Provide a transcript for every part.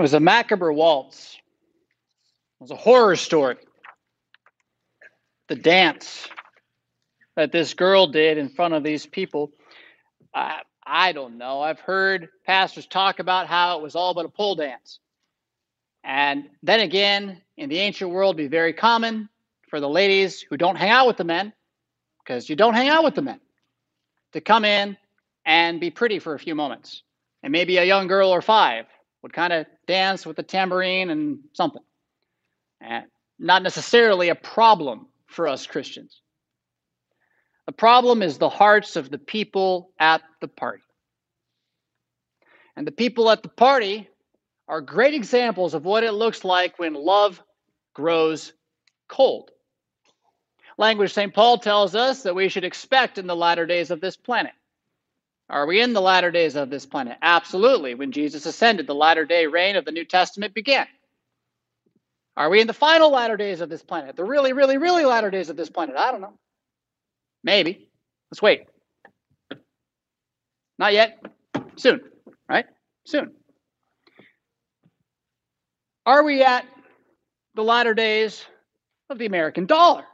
It was a macabre waltz. It was a horror story. The dance that this girl did in front of these people. I don't know. I've heard pastors talk about how it was all but a pole dance. And then again, in the ancient world, it'd be very common for the ladies who don't hang out with the men, because you don't hang out with the men, to come in and be pretty for a few moments. And maybe a young girl or five would kind of dance with a tambourine and something. And not necessarily a problem for us Christians. The problem is the hearts of the people at the party. And the people at the party are great examples of what it looks like when love grows cold. Language St. Paul tells us that we should expect in the latter days of this planet. Are we in the latter days of this planet? Absolutely. When Jesus ascended, the latter day reign of the New Testament began. Are we in the final latter days of this planet? The really, really, really latter days of this planet? I don't know. Maybe. Let's wait. Not yet. Soon, right? Soon. Are we at the latter days of the American dollar?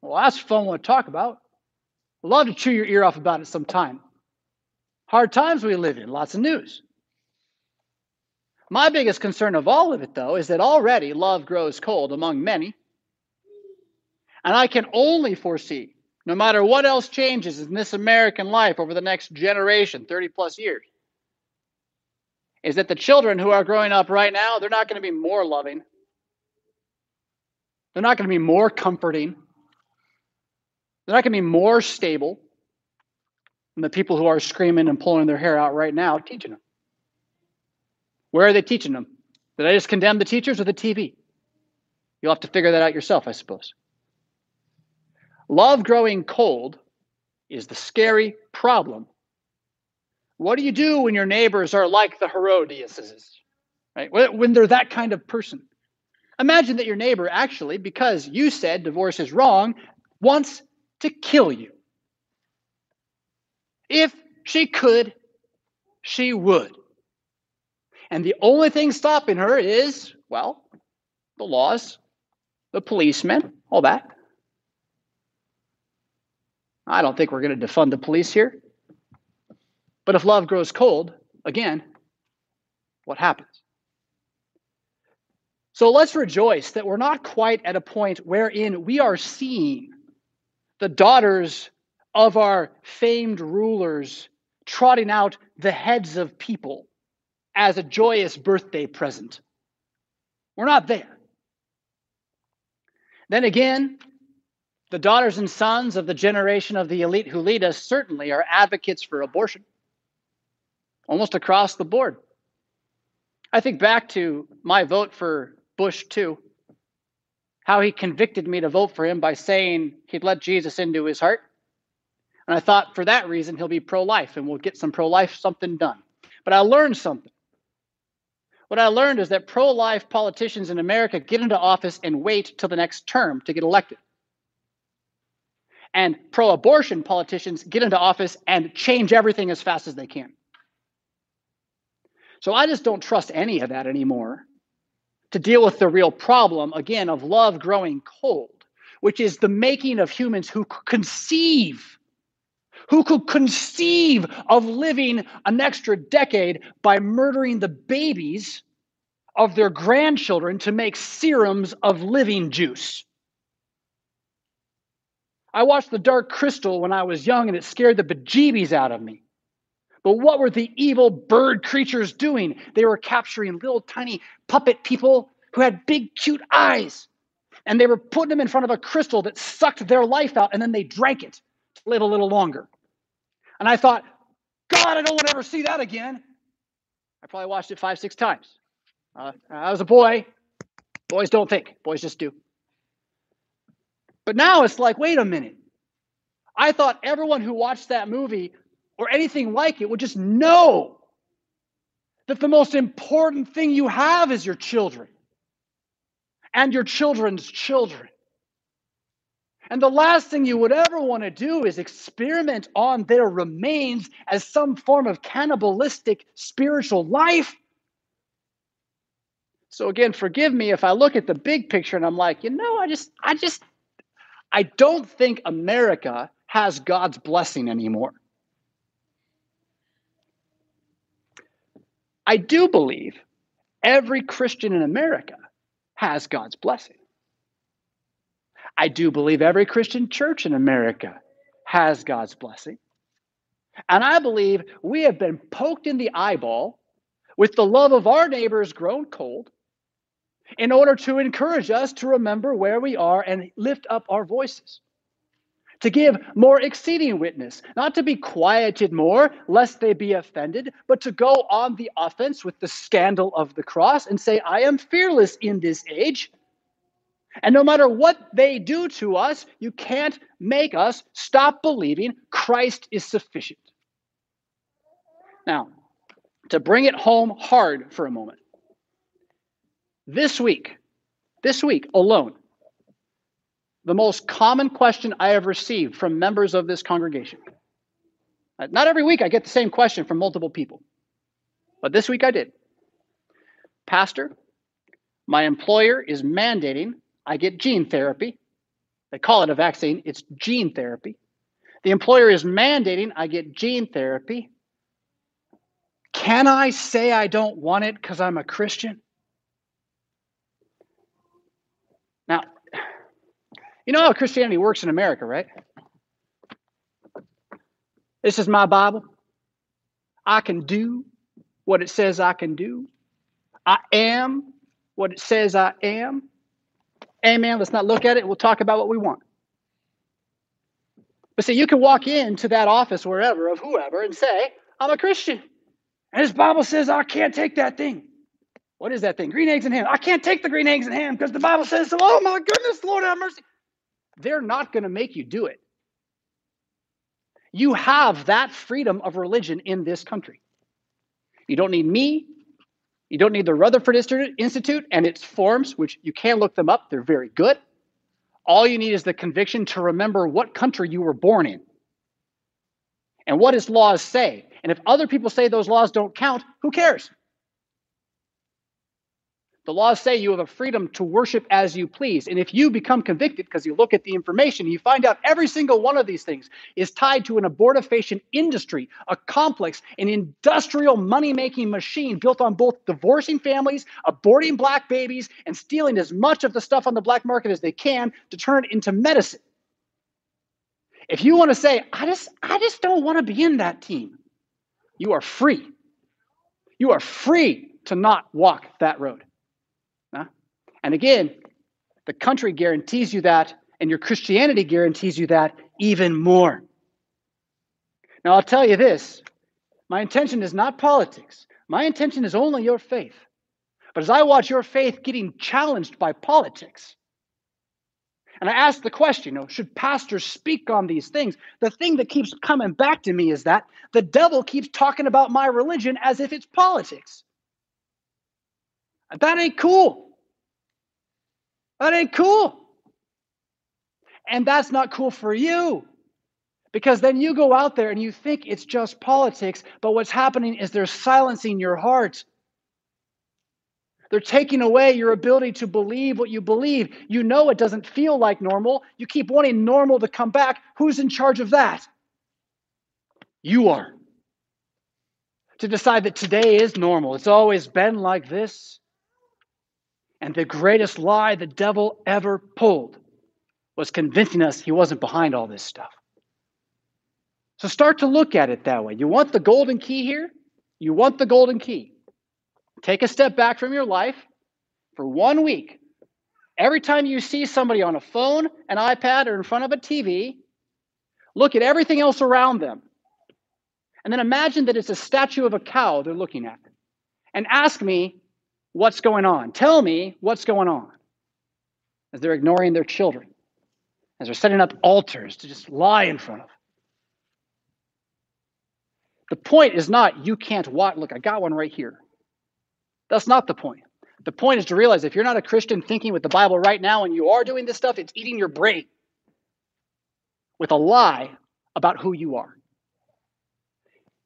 Well, that's a fun one to talk about. I'd love to chew your ear off about it sometime. Hard times we live in, lots of news. My biggest concern of all of it, though, is that already love grows cold among many. And I can only foresee, no matter what else changes in this American life over the next generation, 30 plus years, is that the children who are growing up right now, they're not going to be more loving. They're not going to be more comforting. They're not going to be more stable than the people who are screaming and pulling their hair out right now teaching them. Where are they teaching them? Did I just condemn the teachers or the TV? You'll have to figure that out yourself, I suppose. Love growing cold is the scary problem. What do you do when your neighbors are like the Herodiases, right? When they're that kind of person? Imagine that your neighbor actually, because you said divorce is wrong, wants to kill you. If she could, she would. And the only thing stopping her is, well, the laws, the policemen, all that. I don't think we're going to defund the police here. But if love grows cold, again, what happens? So let's rejoice that we're not quite at a point wherein we are seeing the daughters of our famed rulers trotting out the heads of people as a joyous birthday present. We're not there. Then again, the daughters and sons of the generation of the elite who lead us certainly are advocates for abortion, almost across the board. I think back to my vote for Bush, too, how he convicted me to vote for him by saying he'd let Jesus into his heart. And I thought for that reason, he'll be pro-life and we'll get some pro-life something done. But I learned something. What I learned is that pro-life politicians in America get into office and wait till the next term to get elected. And pro-abortion politicians get into office and change everything as fast as they can. So I just don't trust any of that anymore to deal with the real problem, again, of love growing cold, which is the making of humans who could conceive of living an extra decade by murdering the babies of their grandchildren to make serums of living juice. I watched The Dark Crystal when I was young, and it scared the bejeebies out of me. But what were the evil bird creatures doing? They were capturing little tiny puppet people who had big, cute eyes. And they were putting them in front of a crystal that sucked their life out, and then they drank it to live a little longer. And I thought, God, I don't want to ever see that again. I probably watched it 5-6 times. I was a boy. Boys don't think. Boys just do. But now it's like, wait a minute. I thought everyone who watched that movie or anything like it would just know that the most important thing you have is your children and your children's children. And the last thing you would ever want to do is experiment on their remains as some form of cannibalistic spiritual life. So again, forgive me if I look at the big picture and I'm like, you know, I don't think America has God's blessing anymore. I do believe every Christian in America has God's blessing. I do believe every Christian church in America has God's blessing. And I believe we have been poked in the eyeball with the love of our neighbors grown cold in order to encourage us to remember where we are and lift up our voices, to give more exceeding witness, not to be quieted more, lest they be offended, but to go on the offense with the scandal of the cross and say, I am fearless in this age. And no matter what they do to us, you can't make us stop believing Christ is sufficient. Now, to bring it home hard for a moment, this week alone, the most common question I have received from members of this congregation. Not every week I get the same question from multiple people, but this week I did. Pastor, my employer is mandating I get gene therapy. They call it a vaccine. It's gene therapy. The employer is mandating I get gene therapy. Can I say I don't want it because I'm a Christian? Now, you know how Christianity works in America, right? This is my Bible. I can do what it says I can do. I am what it says I am. Amen. Let's not look at it. We'll talk about what we want. But see, you can walk into that office wherever of whoever and say, I'm a Christian. And his Bible says I can't take that thing. What is that thing? Green eggs and ham. I can't take the green eggs and ham because the Bible says so. Oh my goodness, Lord have mercy. They're not going to make you do it. You have that freedom of religion in this country. You don't need me. You don't need the Rutherford Institute and its forms, which you can look them up. They're very good. All you need is the conviction to remember what country you were born in and what its laws say. And if other people say those laws don't count, who cares? The laws say you have a freedom to worship as you please. And if you become convicted because you look at the information, you find out every single one of these things is tied to an abortifacient industry, a complex, an industrial money-making machine built on both divorcing families, aborting black babies, and stealing as much of the stuff on the black market as they can to turn it into medicine. If you want to say, I just don't want to be in that team, you are free. You are free to not walk that road. And again, the country guarantees you that, and your Christianity guarantees you that even more. Now, I'll tell you this. My intention is not politics. My intention is only your faith. But as I watch your faith getting challenged by politics, and I ask the question, you know, should pastors speak on these things? The thing that keeps coming back to me is that the devil keeps talking about my religion as if it's politics. That ain't cool. That ain't cool. And that's not cool for you, because then you go out there and you think it's just politics, but what's happening is they're silencing your heart. They're taking away your ability to believe what you believe. You know it doesn't feel like normal. You keep wanting normal to come back. Who's in charge of that? You are. To decide that today is normal. It's always been like this. And the greatest lie the devil ever pulled was convincing us he wasn't behind all this stuff. So start to look at it that way. You want the golden key here? You want the golden key. Take a step back from your life for 1 week. Every time you see somebody on a phone, an iPad, or in front of a TV, look at everything else around them. And then imagine that it's a statue of a cow they're looking at. And ask me, what's going on? Tell me what's going on. As they're ignoring their children, as they're setting up altars to just lie in front of. The point is not you can't watch. Look, I got one right here. That's not the point. The point is to realize if you're not a Christian thinking with the Bible right now and you are doing this stuff, it's eating your brain with a lie about who you are.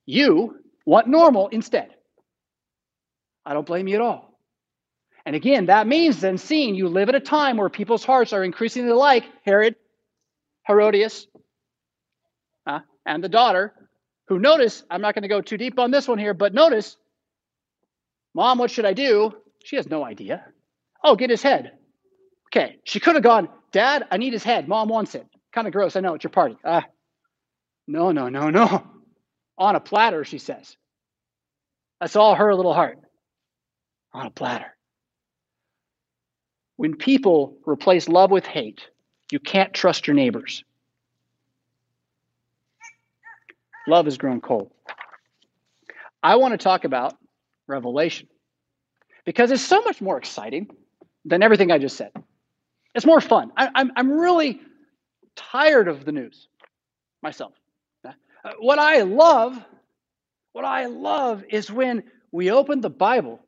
You want normal instead. I don't blame you at all. And again, that means then seeing you live at a time where people's hearts are increasingly like Herod, Herodias, and the daughter, who notice, I'm not going to go too deep on this one here, but notice, Mom, what should I do? She has no idea. Oh, get his head. Okay, she could have gone, Dad, I need his head. Mom wants it. Kind of gross, I know, it's your party. No. On a platter, she says. That's all her little heart. On a platter. When people replace love with hate, you can't trust your neighbors. Love has grown cold. I want to talk about Revelation because it's so much more exciting than everything I just said. It's more fun. I'm really tired of the news myself. What I love is when we open the Bible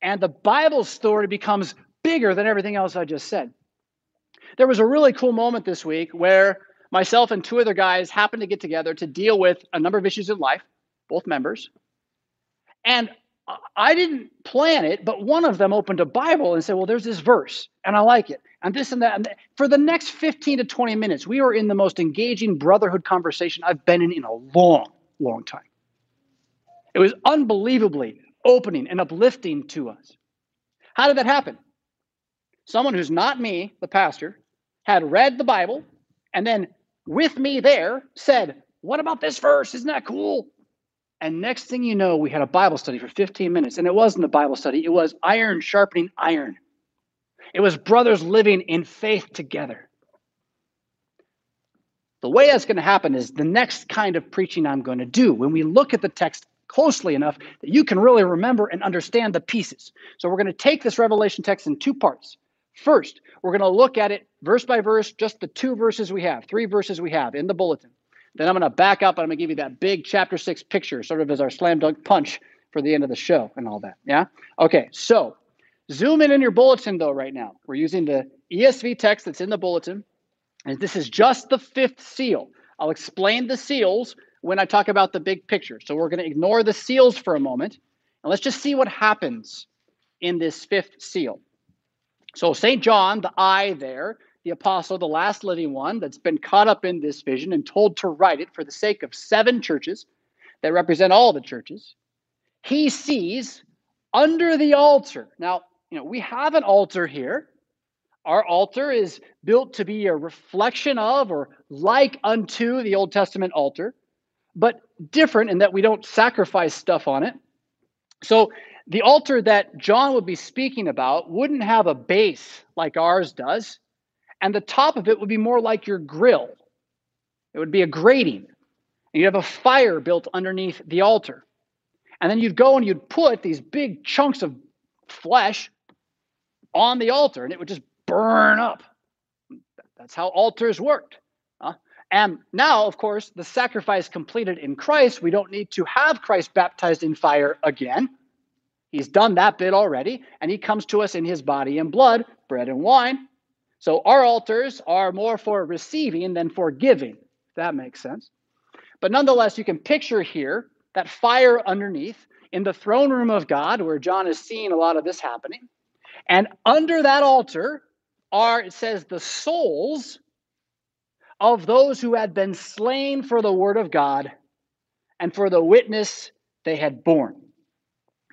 and the Bible story becomes bigger than everything else I just said. There was a really cool moment this week where myself and two other guys happened to get together to deal with a number of issues in life, both members. And I didn't plan it, but one of them opened a Bible and said, well, there's this verse, and I like it, and this and that. And for the next 15 to 20 minutes, we were in the most engaging brotherhood conversation I've been in a long, long time. It was unbelievably opening and uplifting to us. How did that happen? Someone who's not me, the pastor, had read the Bible, and then with me there said, what about this verse? Isn't that cool? And next thing you know, we had a Bible study for 15 minutes. And it wasn't a Bible study. It was iron sharpening iron. It was brothers living in faith together. The way that's going to happen is the next kind of preaching I'm going to do when we look at the text closely enough that you can really remember and understand the pieces. So we're going to take this Revelation text in two parts. First, we're going to look at it verse by verse, just the two verses we have, three verses we have in the bulletin. Then I'm going to back up and I'm going to give you that big chapter 6 picture, sort of as our slam dunk punch for the end of the show and all that. Yeah? Okay, so zoom in your bulletin, though, right now. We're using the ESV text that's in the bulletin, and this is just the fifth seal. I'll explain the seals when I talk about the big picture. So we're going to ignore the seals for a moment, and let's just see what happens in this fifth seal. So St. John, the I there, the apostle, the last living one that's been caught up in this vision and told to write it for the sake of seven churches that represent all the churches, he sees under the altar. Now, we have an altar here. Our altar is built to be a reflection of or like unto the Old Testament altar, but different in that we don't sacrifice stuff on it. So the altar that John would be speaking about wouldn't have a base like ours does. And the top of it would be more like your grill. It would be a grating. And you'd have a fire built underneath the altar. And then you'd go and you'd put these big chunks of flesh on the altar. And it would just burn up. That's how altars worked. And now, of course, the sacrifice completed in Christ. We don't need to have Christ baptized in fire again. He's done that bit already. And he comes to us in his body and blood, bread and wine. So our altars are more for receiving than for giving, if that makes sense. But nonetheless, you can picture here that fire underneath in the throne room of God, where John is seeing a lot of this happening. And under that altar are, it says, the souls of those who had been slain for the word of God and for the witness they had borne.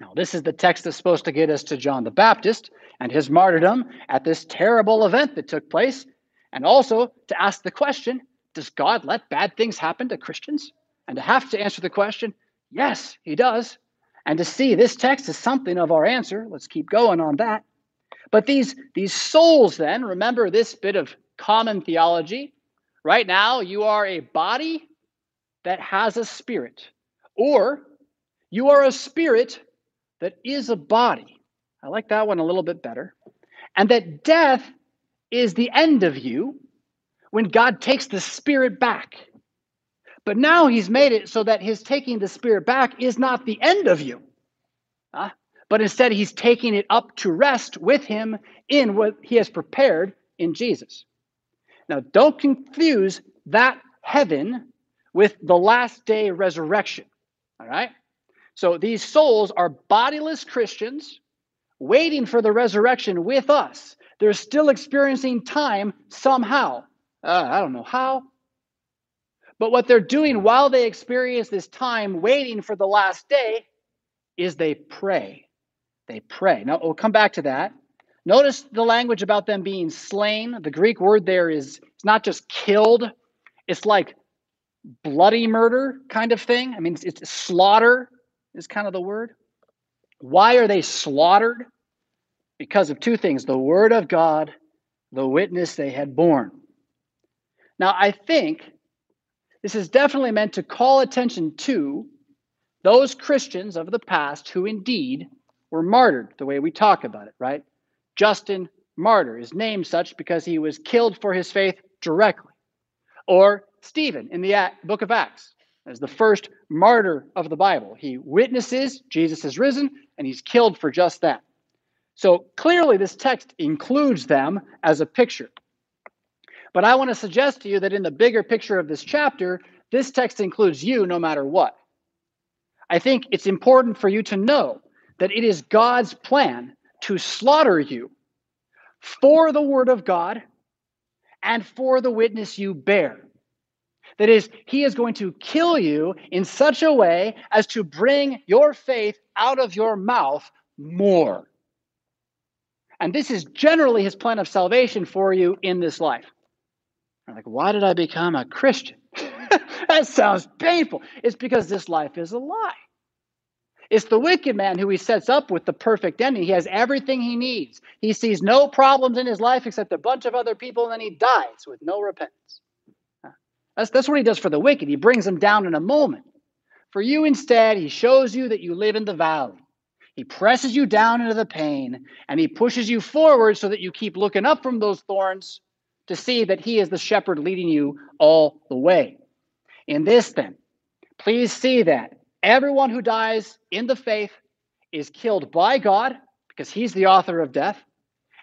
Now, this is the text that's supposed to get us to John the Baptist and his martyrdom at this terrible event that took place, and also to ask the question, does God let bad things happen to Christians? And to have to answer the question, yes, he does. And to see this text is something of our answer. Let's keep going on that. But these souls then, remember this bit of common theology. Right now, you are a body that has a spirit, or you are a spirit that is a body. I like that one a little bit better. And that death is the end of you when God takes the spirit back. But now he's made it so that his taking the spirit back is not the end of you. But instead he's taking it up to rest with him in what he has prepared in Jesus. Now don't confuse that heaven with the last day resurrection. All right? So these souls are bodiless Christians waiting for the resurrection with us. They're still experiencing time somehow. I don't know how. But what they're doing while they experience this time waiting for the last day is they pray. They pray. Now, we'll come back to that. Notice the language about them being slain. The Greek word there is, it's not just killed. It's like bloody murder kind of thing. I mean, it's slaughter is kind of the word. Why are they slaughtered? Because of two things, the word of God, the witness they had borne. Now, I think this is definitely meant to call attention to those Christians of the past who indeed were martyred, the way we talk about it, right? Justin Martyr is named such because he was killed for his faith directly. Or Stephen in the Book of Acts as the first martyr of the Bible. He witnesses Jesus is risen, and he's killed for just that. So clearly this text includes them as a picture. But I want to suggest to you that in the bigger picture of this chapter, this text includes you no matter what. I think it's important for you to know that it is God's plan to slaughter you for the word of God and for the witness you bear. That is, he is going to kill you in such a way as to bring your faith out of your mouth more. And this is generally his plan of salvation for you in this life. I'm like, why did I become a Christian? That sounds painful. It's because this life is a lie. It's the wicked man who he sets up with the perfect ending. He has everything he needs. He sees no problems in his life except a bunch of other people, and then he dies with no repentance. That's what he does for the wicked. He brings them down in a moment. For you instead, he shows you that you live in the valley. He presses you down into the pain, and he pushes you forward so that you keep looking up from those thorns to see that he is the shepherd leading you all the way. In this then, please see that everyone who dies in the faith is killed by God, because he's the author of death,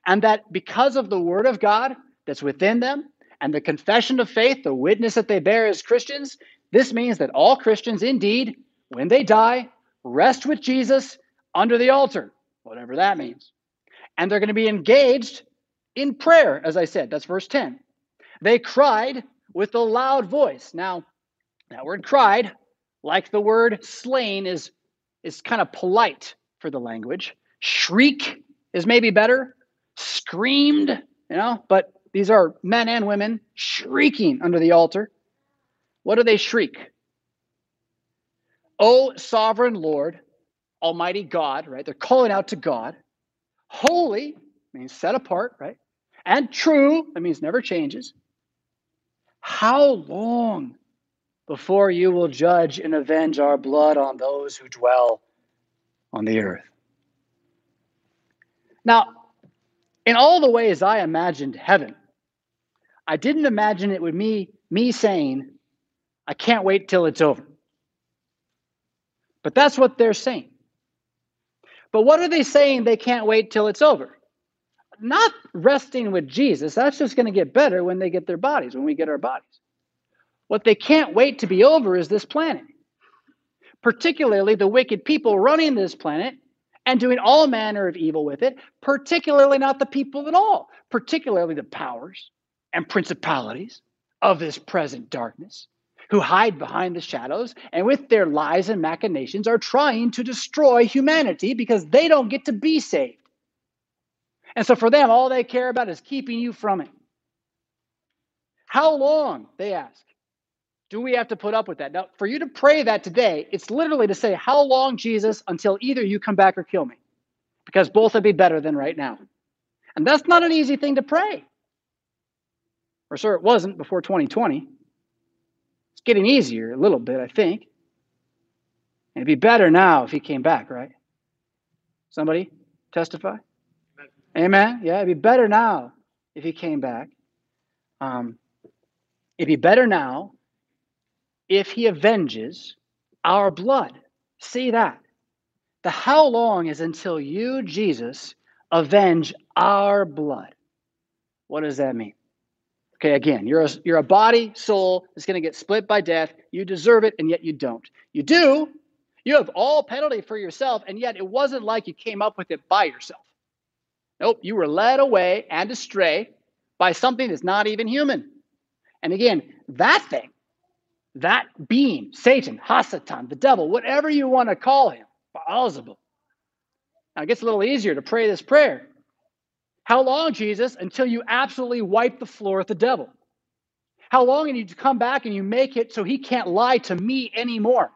and that because of the word of God that's within them and the confession of faith, the witness that they bear as Christians, this means that all Christians indeed, when they die, rest with Jesus under the altar, whatever that means. And they're going to be engaged in prayer, as I said. That's verse 10. They cried with a loud voice. Now, that word cried, like the word slain, is kind of polite for the language. Shriek is maybe better. Screamed, you know, but these are men and women shrieking under the altar. What do they shriek? O sovereign Lord, Almighty God, right? They're calling out to God. Holy means set apart, right? And true, that means never changes. How long before you will judge and avenge our blood on those who dwell on the earth? Now, in all the ways I imagined heaven, I didn't imagine it would be me saying, I can't wait till it's over. But that's what they're saying. But what are they saying they can't wait till it's over? Not resting with Jesus. That's just going to get better when they get their bodies, when we get our bodies. What they can't wait to be over is this planet, particularly the wicked people running this planet and doing all manner of evil with it, particularly not the people at all, particularly the powers and principalities of this present darkness who hide behind the shadows and with their lies and machinations are trying to destroy humanity because they don't get to be saved. And so for them, all they care about is keeping you from it. How long, they ask, do we have to put up with that? Now, for you to pray that today, it's literally to say, how long, Jesus, until either you come back or kill me? Because both would be better than right now. And that's not an easy thing to pray. Or sure, it wasn't before 2020. It's getting easier a little bit, I think. And it'd be better now if he came back, right? Somebody testify? Amen. Yeah, it'd be better now if he came back. It'd be better now if he avenges our blood. See that? The how long is until you, Jesus, avenge our blood. What does that mean? Okay, again, you're a body, soul, that's going to get split by death. You deserve it, and yet you don't. You do. You have all penalty for yourself, and yet it wasn't like you came up with it by yourself. Nope, you were led away and astray by something that's not even human. And again, that thing, that being, Satan, Hasatan, the devil, whatever you want to call him, Beelzebub. Now it gets a little easier to pray this prayer. How long, Jesus, until you absolutely wipe the floor with the devil? How long until you come back and you make it so he can't lie to me anymore?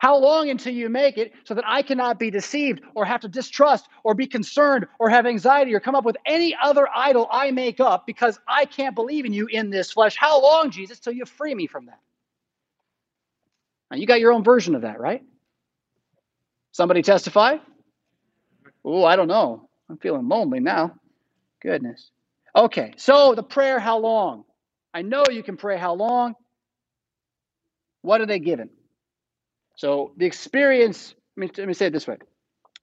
How long until you make it so that I cannot be deceived or have to distrust or be concerned or have anxiety or come up with any other idol I make up because I can't believe in you in this flesh? How long, Jesus, till you free me from that? Now, you got your own version of that, right? Somebody testify? Oh, I don't know. I'm feeling lonely now. Goodness. Okay, so the prayer, how long? I know you can pray how long. What are they given? So the experience, let me say it this way.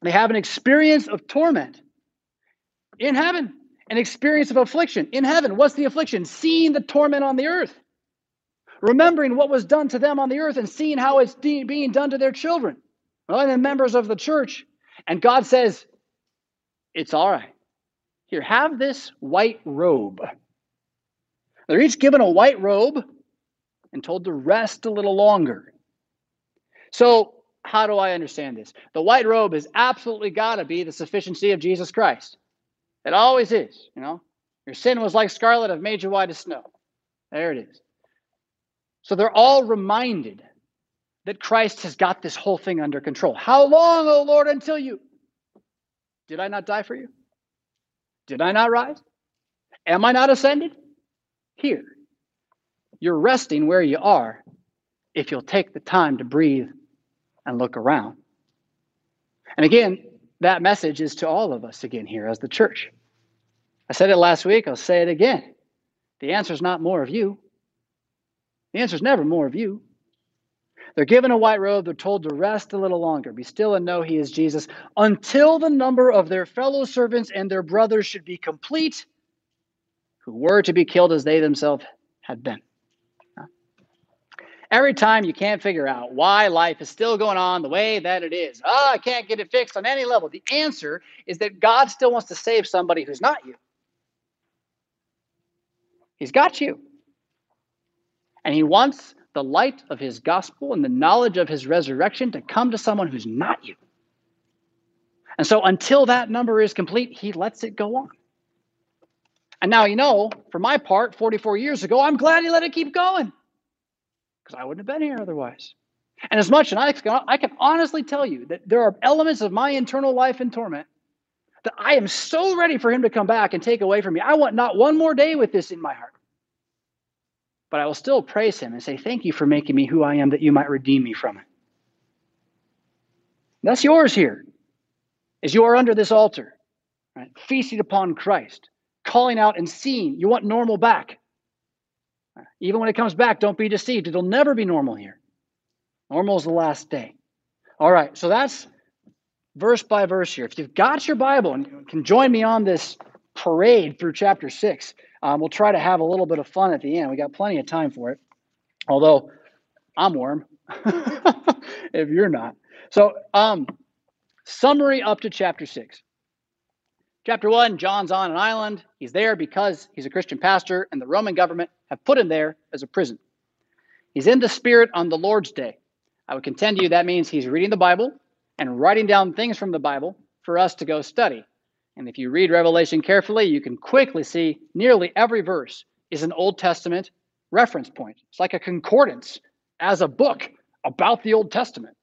They have an experience of torment in heaven, an experience of affliction in heaven. What's the affliction? Seeing the torment on the earth, remembering what was done to them on the earth and seeing how it's being done to their children. Well, and the members of the church. And God says, it's all right. Here, have this white robe. They're each given a white robe and told to rest a little longer. So how do I understand this? The white robe has absolutely got to be the sufficiency of Jesus Christ. It always is, you know. Your sin was like scarlet, I've made you white as snow. There it is. So they're all reminded that Christ has got this whole thing under control. How long, O Lord, until you? Did I not die for you? Did I not rise? Am I not ascended? Here. You're resting where you are if you'll take the time to breathe and look around. And again, that message is to all of us again here as the church. I said it last week, I'll say it again. The answer is not more of you. The answer is never more of you. They're given a white robe, they're told to rest a little longer. Be still and know he is Jesus until the number of their fellow servants and their brothers should be complete, who were to be killed as they themselves had been. Every time you can't figure out why life is still going on the way that it is. Oh, I can't get it fixed on any level. The answer is that God still wants to save somebody who's not you. He's got you. And he wants the light of his gospel and the knowledge of his resurrection to come to someone who's not you. And so until that number is complete, he lets it go on. And now, you know, for my part, 44 years ago, I'm glad he let it keep going, because I wouldn't have been here otherwise. And as much as I can honestly tell you that there are elements of my internal life in torment that I am so ready for him to come back and take away from me. I want not one more day with this in my heart. But I will still praise him and say, thank you for making me who I am, that you might redeem me from it. That's yours here, as you are under this altar, right? Feasting upon Christ, calling out and seeing. You want normal back. Even when it comes back, don't be deceived. It'll never be normal here. Normal is the last day. All right, so that's verse by verse here. If you've got your Bible and you can join me on this parade through chapter 6, we'll try to have a little bit of fun at the end. We got plenty of time for it, although I'm warm if you're not. So summary up to chapter 6. Chapter 1, John's on an island. He's there because he's a Christian pastor, and the Roman government have put him there as a prison. He's in the Spirit on the Lord's Day. I would contend to you that means he's reading the Bible and writing down things from the Bible for us to go study. And if you read Revelation carefully, you can quickly see nearly every verse is an Old Testament reference point. It's like a concordance as a book about the Old Testament.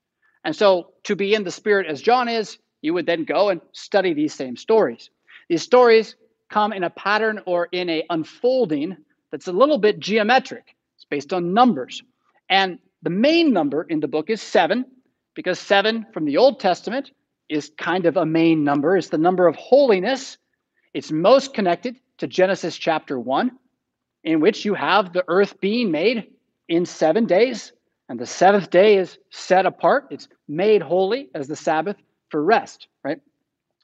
And so to be in the Spirit as John is, you would then go and study these same stories. These stories come in a pattern or in an unfolding that's a little bit geometric. It's based on numbers. And the main number in the book is 7, because 7 from the Old Testament is kind of a main number. It's the number of holiness. It's most connected to Genesis chapter 1, in which you have the earth being made in 7 days. And the 7th day is set apart. It's made holy as the Sabbath for rest, right?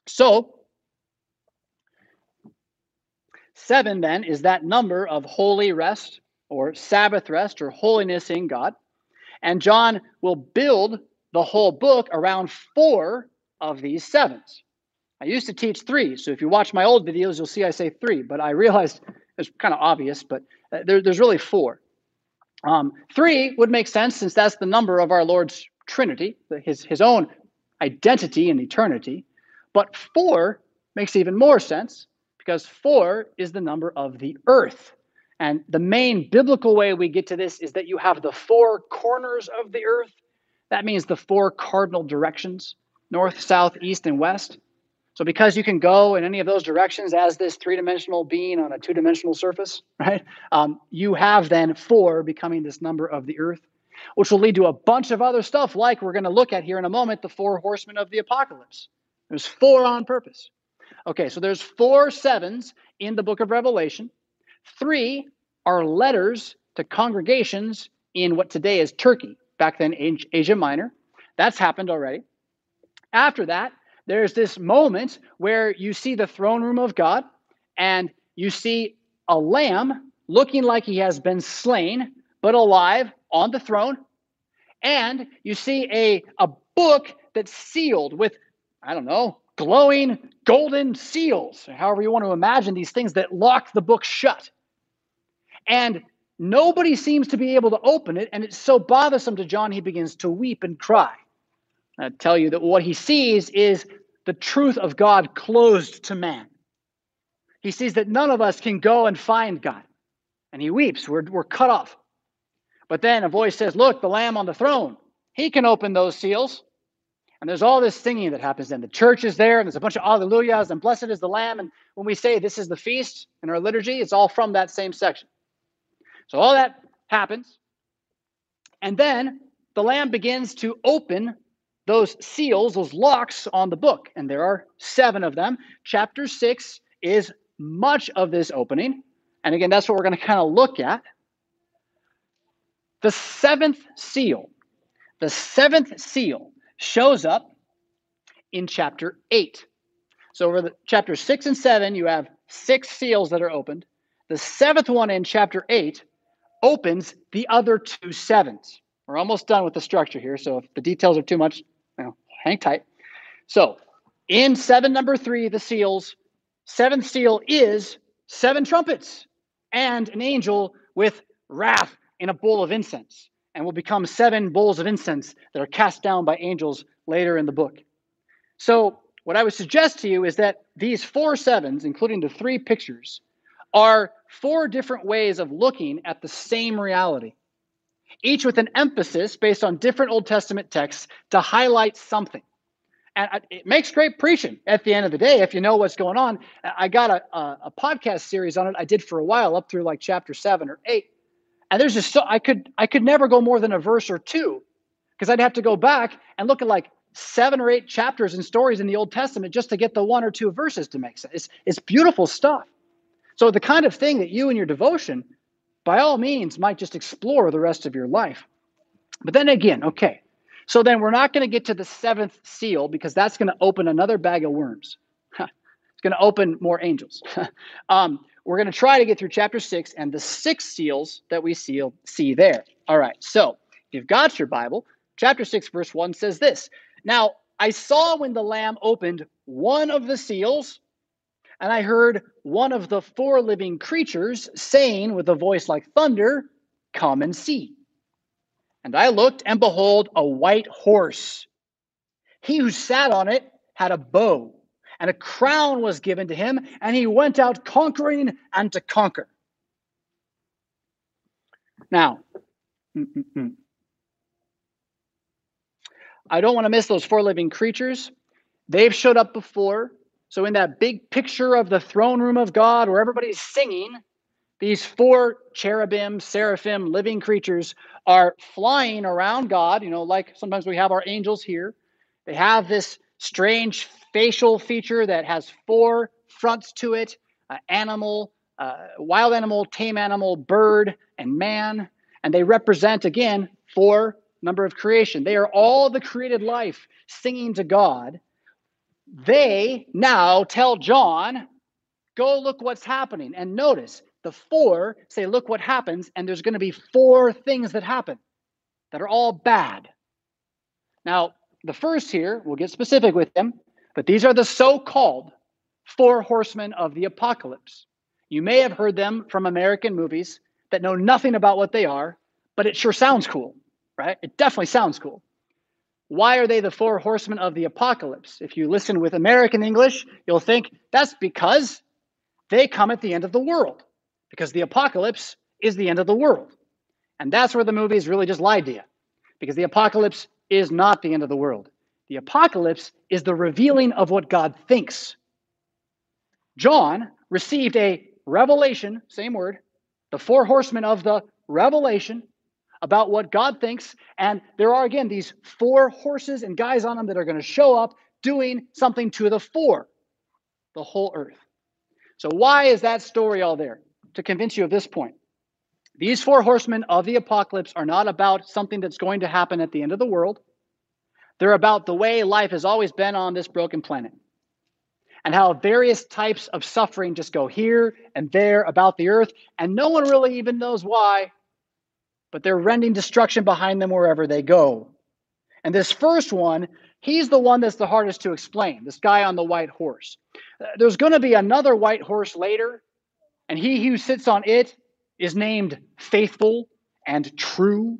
So 7 then is that number of holy rest or Sabbath rest or holiness in God. And John will build the whole book around four of these sevens. I used to teach three, so if you watch my old videos, you'll see I say three, but I realized it's kind of obvious, but there's really four. Three would make sense since that's the number of our Lord's Trinity, his own identity in eternity, but four makes even more sense because four is the number of the earth. And the main biblical way we get to this is that you have the four corners of the earth. That means the four cardinal directions, north, south, east, and west. So because you can go in any of those directions as this three-dimensional being on a two-dimensional surface, right? You have then four becoming this number of the earth, which will lead to a bunch of other stuff like we're going to look at here in a moment, the four horsemen of the apocalypse. There's four on purpose. Okay, so there's four sevens in the book of Revelation. Three are letters to congregations in what today is Turkey, back then Asia Minor. That's happened already. After that, there's this moment where you see the throne room of God and you see a lamb looking like he has been slain but alive on the throne. And you see a book that's sealed with, I don't know, glowing golden seals, however you want to imagine these things that lock the book shut. And nobody seems to be able to open it, and it's so bothersome to John, he begins to weep and cry. I tell you that what he sees is the truth of God closed to man. He sees that none of us can go and find God, and he weeps. We're cut off. But then a voice says, look, the Lamb on the throne, he can open those seals. And there's all this singing that happens then. The church is there, and there's a bunch of alleluias, and blessed is the Lamb. And when we say this is the feast in our liturgy, it's all from that same section. So all that happens. And then the Lamb begins to open those seals, those locks on the book. And there are seven of them. Chapter 6 is much of this opening. And again, that's what we're going to kind of look at. The seventh seal. The seventh seal shows up in chapter 8. So over the chapter 6 and 7, you have six seals that are opened. The seventh one in chapter 8 opens the other two sevens. We're almost done with the structure here, so if the details are too much, you know, hang tight. So in 7 number 3, the seals, seventh seal is seven trumpets and an angel with wrath in a bowl of incense, and will become seven bowls of incense that are cast down by angels later in the book. So what I would suggest to you is that these four sevens, including the three pictures, are four different ways of looking at the same reality, each with an emphasis based on different Old Testament texts to highlight something. And it makes great preaching at the end of the day if you know what's going on. I got a podcast series on it I did for a while up through like chapter 7 or 8. And there's just so I could never go more than a verse or two because I'd have to go back and look at like 7 or 8 chapters and stories in the Old Testament just to get the 1 or 2 verses to make sense. It's beautiful stuff. So the kind of thing that you and your devotion, by all means, might just explore the rest of your life. But then again, okay, so then we're not going to get to the seventh seal because that's going to open another bag of worms. It's going to open more angels. We're going to try to get through chapter 6 and the 6 seals that we see there. All right, so if you've got your Bible, chapter 6, verse 1 says this. Now, I saw when the Lamb opened one of the seals, and I heard one of the four living creatures saying with a voice like thunder, come and see. And I looked, and behold, a white horse. He who sat on it had a bow, and a crown was given to him, and he went out conquering and to conquer. Now, I don't want to miss those four living creatures. They've showed up before. So in that big picture of the throne room of God where everybody's singing, these four cherubim, seraphim, living creatures are flying around God, you know, like sometimes we have our angels here. They have this strange facial feature that has four fronts to it, animal, wild animal, tame animal, bird, and man. And they represent, again, four number of creation. They are all the created life singing to God. They now tell John, go look what's happening. And notice, the four say, look what happens, and there's going to be four things that happen that are all bad. Now, the first here, we'll get specific with them, but these are the so-called four horsemen of the apocalypse. You may have heard them from American movies that know nothing about what they are, but it sure sounds cool, right? It definitely sounds cool. Why are they the four horsemen of the apocalypse? If you listen with American English, you'll think that's because they come at the end of the world, because the apocalypse is the end of the world. And that's where the movies really just lied to you, because the apocalypse is not the end of the world. The apocalypse is the revealing of what God thinks. John received a revelation, same word, the four horsemen of the revelation about what God thinks. And there are, again, these four horses and guys on them that are going to show up doing something to the four, the whole earth. So why is that story all there? To convince you of this point. These four horsemen of the apocalypse are not about something that's going to happen at the end of the world. They're about the way life has always been on this broken planet, and how various types of suffering just go here and there about the earth, and no one really even knows why, but they're rending destruction behind them wherever they go. And this first one, he's the one that's the hardest to explain, this guy on the white horse. There's going to be another white horse later, and he who sits on it is named Faithful and True,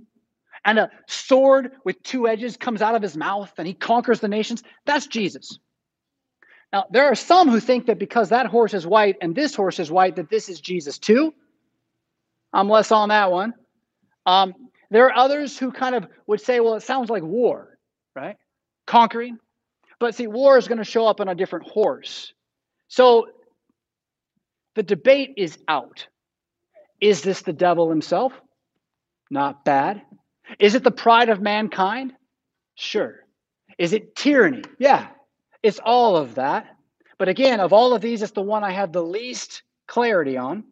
and a sword with two edges comes out of his mouth, and he conquers the nations. That's Jesus. Now, there are some who think that because that horse is white and this horse is white, that this is Jesus too. I'm less on that one. There are others who kind of would say, well, it sounds like war, right? Conquering. But see, war is going to show up on a different horse. So the debate is out. Is this the devil himself? Not bad. Is it the pride of mankind? Sure. Is it tyranny? Yeah. It's all of that. But again, of all of these, it's the one I have the least clarity on.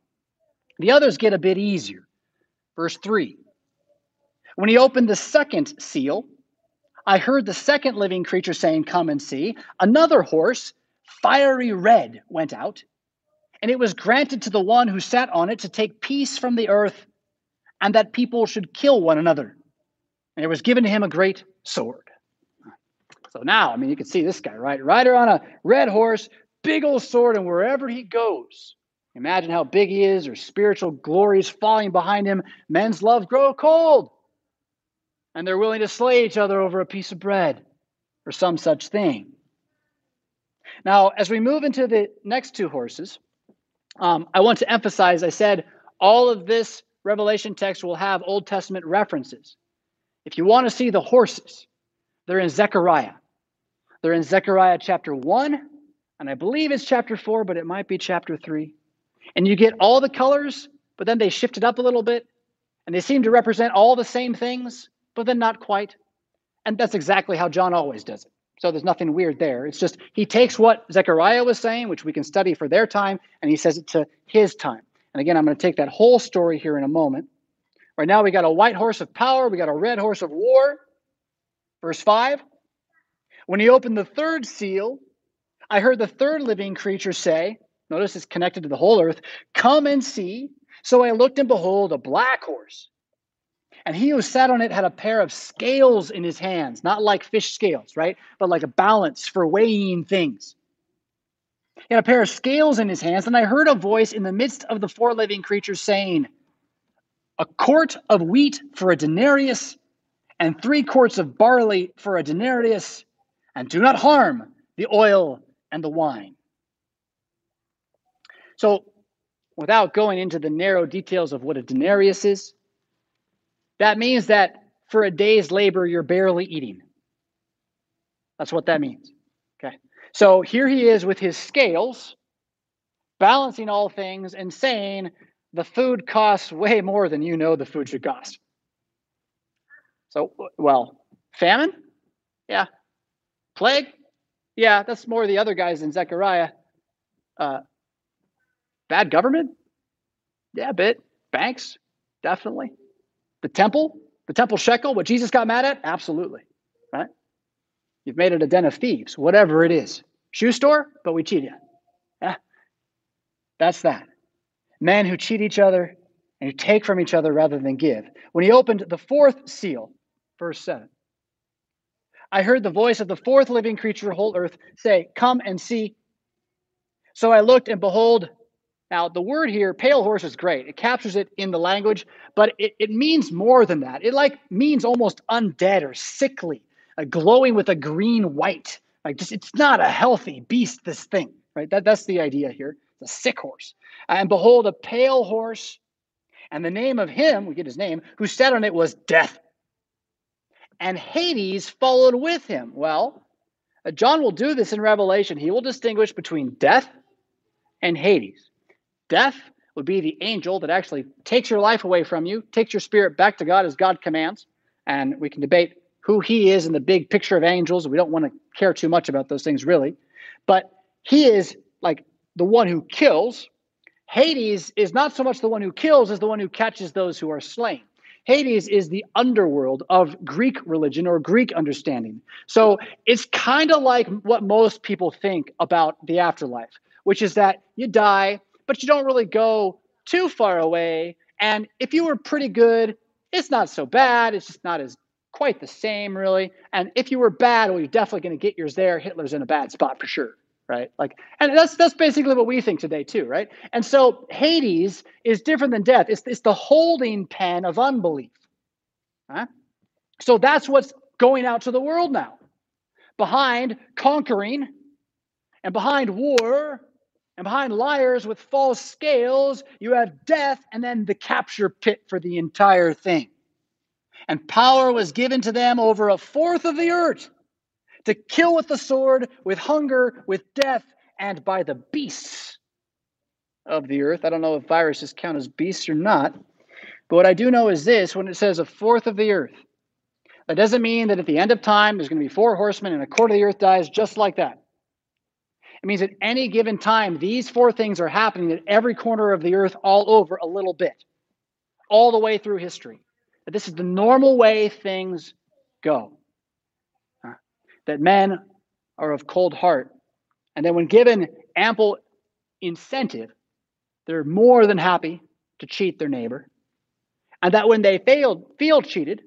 The others get a bit easier. Verse 3. When he opened the second seal, I heard the second living creature saying, "Come and see." Another horse, fiery red, went out, and it was granted to the one who sat on it to take peace from the earth, and that people should kill one another. And it was given to him a great sword. So now, I mean, you can see this guy, right? Rider on a red horse, big old sword, and wherever he goes, imagine how big he is, or spiritual glory is falling behind him. Men's love grow cold, and they're willing to slay each other over a piece of bread, or some such thing. Now, as we move into the next two horses, I want to emphasize, I said, all of this Revelation text will have Old Testament references. If you want to see the horses, they're in Zechariah. They're in Zechariah chapter 1, and I believe it's chapter 4, but it might be chapter 3. And you get all the colors, but then they shift it up a little bit, and they seem to represent all the same things, but then not quite. And that's exactly how John always does it. So there's nothing weird there. It's just he takes what Zechariah was saying, which we can study for their time, and he says it to his time. And again, I'm going to take that whole story here in a moment. Right now, we got a white horse of power. We got a red horse of war. Verse 5, when he opened the third seal, I heard the third living creature say, notice it's connected to the whole earth, "Come and see." So I looked, and behold, a black horse. And he who sat on it had a pair of scales in his hands, not like fish scales, right? But like a balance for weighing things. He had a pair of scales in his hands, and I heard a voice in the midst of the four living creatures saying, "A quart of wheat for a denarius, and 3 quarts of barley for a denarius, and do not harm the oil and the wine." So, without going into the narrow details of what a denarius is, that means that for a day's labor, you're barely eating. That's what that means. Okay. So, here he is with his scales, balancing all things and saying, the food costs way more than you know the food should cost. So, well, famine? Yeah. Plague? Yeah, that's more the other guys in Zechariah. Bad government? Yeah, a bit. Banks? Definitely. The temple shekel, what Jesus got mad at? Absolutely. Right? You've made it a den of thieves, whatever it is. Shoe store, but we cheat you. Yeah. That's that. Men who cheat each other and who take from each other rather than give. When he opened the fourth seal, verse 7, I heard the voice of the fourth living creature, whole earth, say, "Come and see." So I looked, and behold, now the word here, pale horse, is great. It captures it in the language, but it means more than that. It means almost undead or sickly, glowing with a green white. It's not a healthy beast, this thing, right? That's the idea here. It's a sick horse. And behold, a pale horse, and the name of him, we get his name, who sat on it was Death. And Hades followed with him. Well, John will do this in Revelation. He will distinguish between death and Hades. Death would be the angel that actually takes your life away from you, takes your spirit back to God as God commands. And we can debate who he is in the big picture of angels. We don't want to care too much about those things, really. But he is like the one who kills. Hades is not so much the one who kills as the one who catches those who are slain. Hades is the underworld of Greek religion or Greek understanding. So it's kind of like what most people think about the afterlife, which is that you die, but you don't really go too far away. And if you were pretty good, it's not so bad. It's just not as quite the same, really. And if you were bad, well, you're definitely going to get yours there. Hitler's in a bad spot for sure, right? And that's basically what we think today too, right? And so Hades is different than death. It's the holding pen of unbelief. Huh? So that's what's going out to the world now. Behind conquering and behind war and behind liars with false scales, you have death and then the capture pit for the entire thing. And power was given to them over a fourth of the earth, to kill with the sword, with hunger, with death, and by the beasts of the earth. I don't know if viruses count as beasts or not, but what I do know is this: when it says a fourth of the earth, that doesn't mean that at the end of time there's going to be 4 horsemen and a quarter of the earth dies just like that. It means at any given time, these 4 things are happening at every corner of the earth all over a little bit, all the way through history. That this is the normal way things go. That men are of cold heart, and then when given ample incentive, they're more than happy to cheat their neighbor. And that when they feel cheated,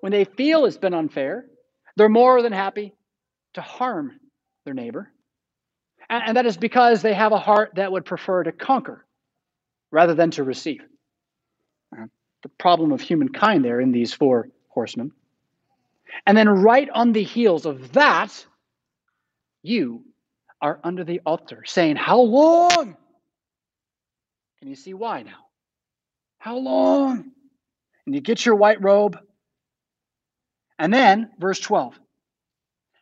when they feel it's been unfair, they're more than happy to harm their neighbor. And that is because they have a heart that would prefer to conquer rather than to receive. The problem of humankind there in these 4 horsemen. And then right on the heels of that, you are under the altar saying, "How long?" And you see why now. How long? And you get your white robe. And then, verse 12,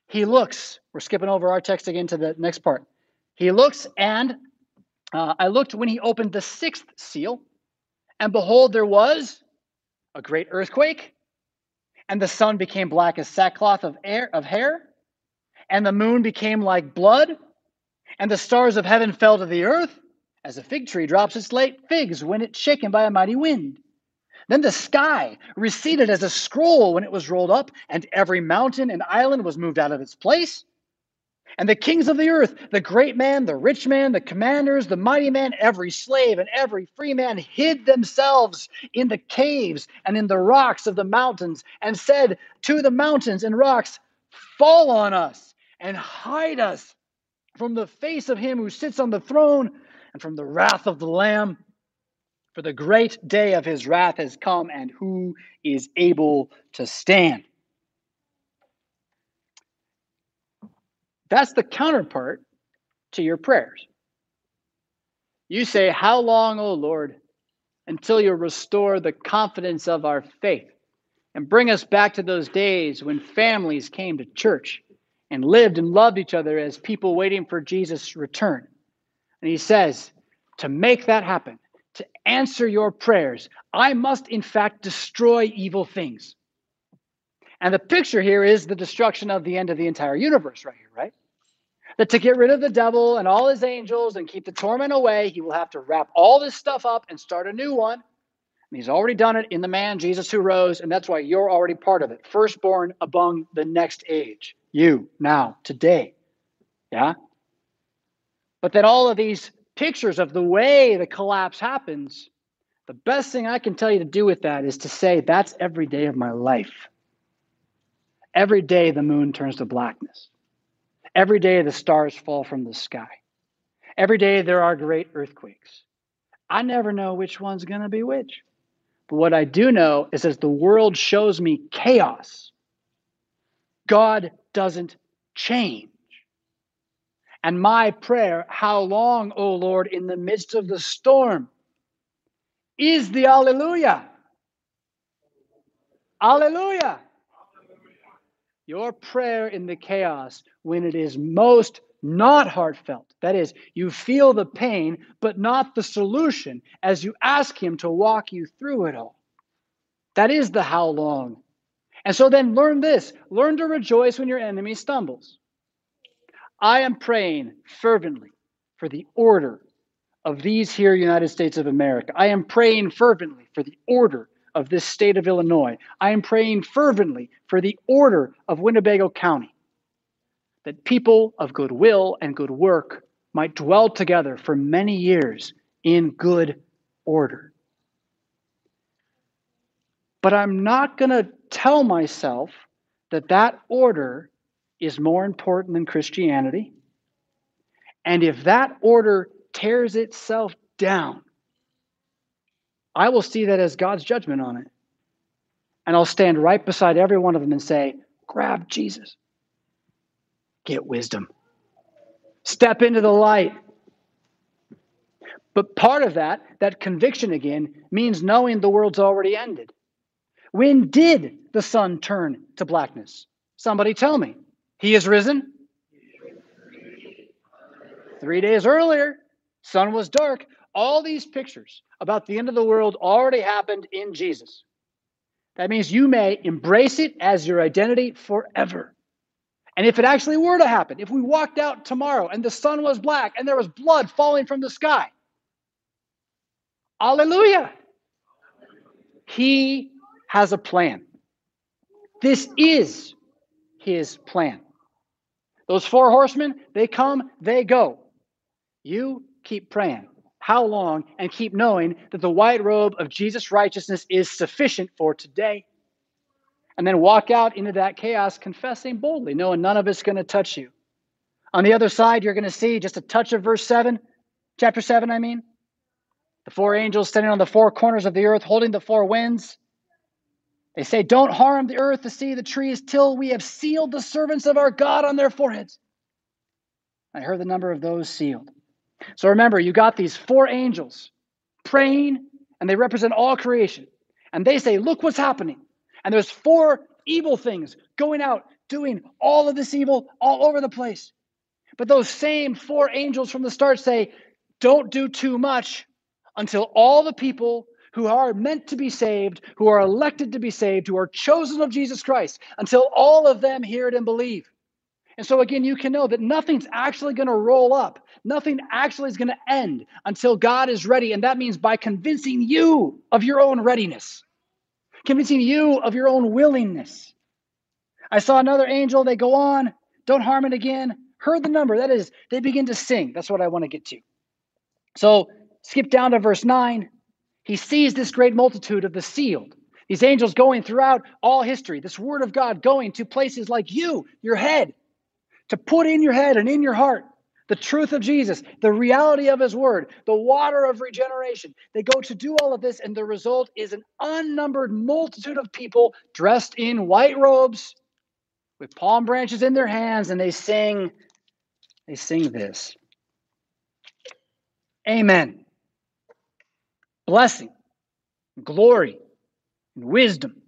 he looks. We're skipping over our text again to the next part. He looks, and I looked when he opened the 6th seal, and behold, there was a great earthquake. And the sun became black as sackcloth of hair, and the moon became like blood, and the stars of heaven fell to the earth, as a fig tree drops its late figs when it's shaken by a mighty wind. Then the sky receded as a scroll when it was rolled up, and every mountain and island was moved out of its place. And the kings of the earth, the great man, the rich man, the commanders, the mighty man, every slave and every free man hid themselves in the caves and in the rocks of the mountains and said to the mountains and rocks, "Fall on us and hide us from the face of him who sits on the throne and from the wrath of the Lamb. For the great day of his wrath has come, and who is able to stand?" That's the counterpart to your prayers. You say, "How long, O Lord, until you restore the confidence of our faith and bring us back to those days when families came to church and lived and loved each other as people waiting for Jesus' return?" And he says, to make that happen, to answer your prayers, I must in fact destroy evil things. And the picture here is the destruction of the end of the entire universe right here, right? That to get rid of the devil and all his angels and keep the torment away, he will have to wrap all this stuff up and start a new one. And he's already done it in the man, Jesus, who rose. And that's why you're already part of it. Firstborn among the next age. You, now, today. Yeah? But then all of these pictures of the way the collapse happens, the best thing I can tell you to do with that is to say, that's every day of my life. Every day the moon turns to blackness. Every day the stars fall from the sky. Every day there are great earthquakes. I never know which one's going to be which. But what I do know is as the world shows me chaos, God doesn't change. And my prayer, how long, O Lord, in the midst of the storm, is the Alleluia. Alleluia. Your prayer in the chaos when it is most not heartfelt. That is, you feel the pain, but not the solution as you ask him to walk you through it all. That is the how long. And so then learn this. Learn to rejoice when your enemy stumbles. I am praying fervently for the order of these here United States of America. I am praying fervently for the order of this state of Illinois. I am praying fervently for the order of Winnebago County, that people of goodwill and good work might dwell together for many years in good order. But I'm not going to tell myself that that order is more important than Christianity. And if that order tears itself down, I will see that as God's judgment on it. And I'll stand right beside every one of them and say, grab Jesus. Get wisdom. Step into the light. But part of that conviction again, means knowing the world's already ended. When did the sun turn to blackness? Somebody tell me. He is risen? 3 days earlier, sun was dark. All these pictures about the end of the world already happened in Jesus. That means you may embrace it as your identity forever. And if it actually were to happen, if we walked out tomorrow and the sun was black and there was blood falling from the sky, hallelujah! He has a plan. This is his plan. Those four horsemen, they come, they go. You keep praying. How long? And keep knowing that the white robe of Jesus' righteousness is sufficient for today. And then walk out into that chaos confessing boldly, knowing none of it's going to touch you. On the other side, you're going to see just a touch of verse 7, chapter 7, I mean. The four angels standing on the four corners of the earth, holding the four winds. They say, don't harm the earth, the sea, the trees, till we have sealed the servants of our God on their foreheads. I heard the number of those sealed. So remember, you got these four angels praying, and they represent all creation. And they say, look what's happening. And there's four evil things going out, doing all of this evil all over the place. But those same four angels from the start say, don't do too much until all the people who are meant to be saved, who are elected to be saved, who are chosen of Jesus Christ, until all of them hear it and believe. And so again, you can know that nothing's actually going to roll up. Nothing actually is going to end until God is ready. And that means by convincing you of your own readiness, convincing you of your own willingness. I saw another angel. They go on. Don't harm it again. Heard the number. That is, they begin to sing. That's what I want to get to. So skip down to verse 9. He sees this great multitude of the sealed. These angels going throughout all history. This word of God going to places like you, your head, to put in your head and in your heart the truth of Jesus, the reality of his word, the water of regeneration. They go to do all of this, and the result is an unnumbered multitude of people dressed in white robes with palm branches in their hands, and they sing this. Amen. Blessing, glory, and wisdom,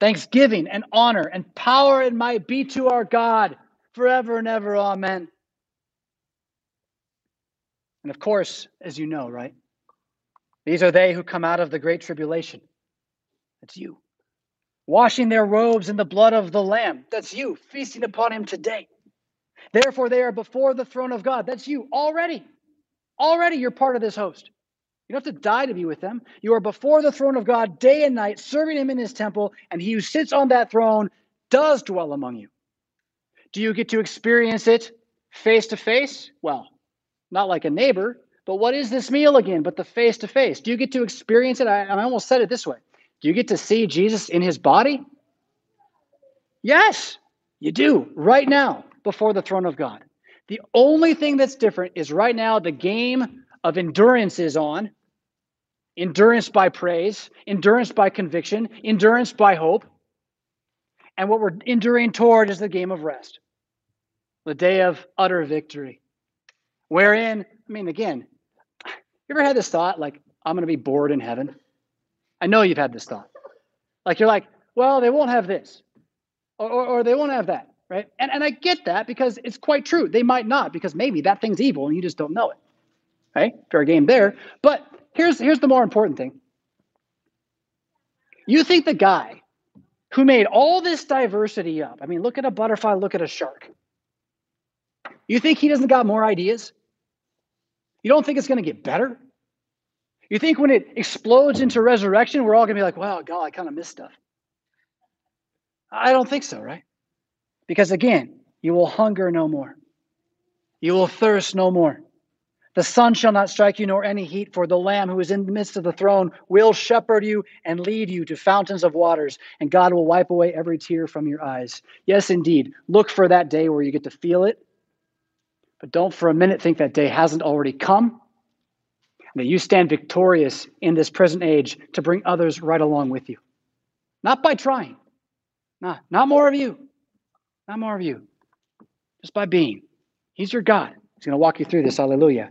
thanksgiving and honor and power it might be to our God forever and ever. Amen. And of course, as you know, right? These are they who come out of the great tribulation. That's you. Washing their robes in the blood of the Lamb. That's you. Feasting upon him today. Therefore, they are before the throne of God. That's you already. Already you're part of this host. You don't have to die to be with them. You are before the throne of God day and night, serving him in his temple. And he who sits on that throne does dwell among you. Do you get to experience it face to face? Well, not like a neighbor, but what is this meal again but the face-to-face? Do you get to experience it? I almost said it this way. Do you get to see Jesus in his body? Yes, you do, right now, before the throne of God. The only thing that's different is right now the game of endurance is on. Endurance by praise, endurance by conviction, endurance by hope. And what we're enduring toward is the game of rest, the day of utter victory. Wherein, I mean, again, you ever had this thought, like, I'm going to be bored in heaven? I know you've had this thought. Like, you're like, well, they won't have this, or they won't have that, right? And I get that, because it's quite true. They might not, because maybe that thing's evil and you just don't know it, right? Fair game there. But here's the more important thing. You think the guy who made all this diversity up, I mean, look at a butterfly, look at a shark. You think he doesn't got more ideas? You don't think it's going to get better? You think when it explodes into resurrection, we're all going to be like, wow, God, I kind of missed stuff. I don't think so, right? Because again, you will hunger no more. You will thirst no more. The sun shall not strike you nor any heat, for the Lamb who is in the midst of the throne will shepherd you and lead you to fountains of waters, and God will wipe away every tear from your eyes. Yes, indeed. Look for that day where you get to feel it. But don't for a minute think that day hasn't already come, and that you stand victorious in this present age to bring others right along with you. Not by trying. Not more of you. Not more of you. Just by being. He's your God. He's going to walk you through this. Hallelujah.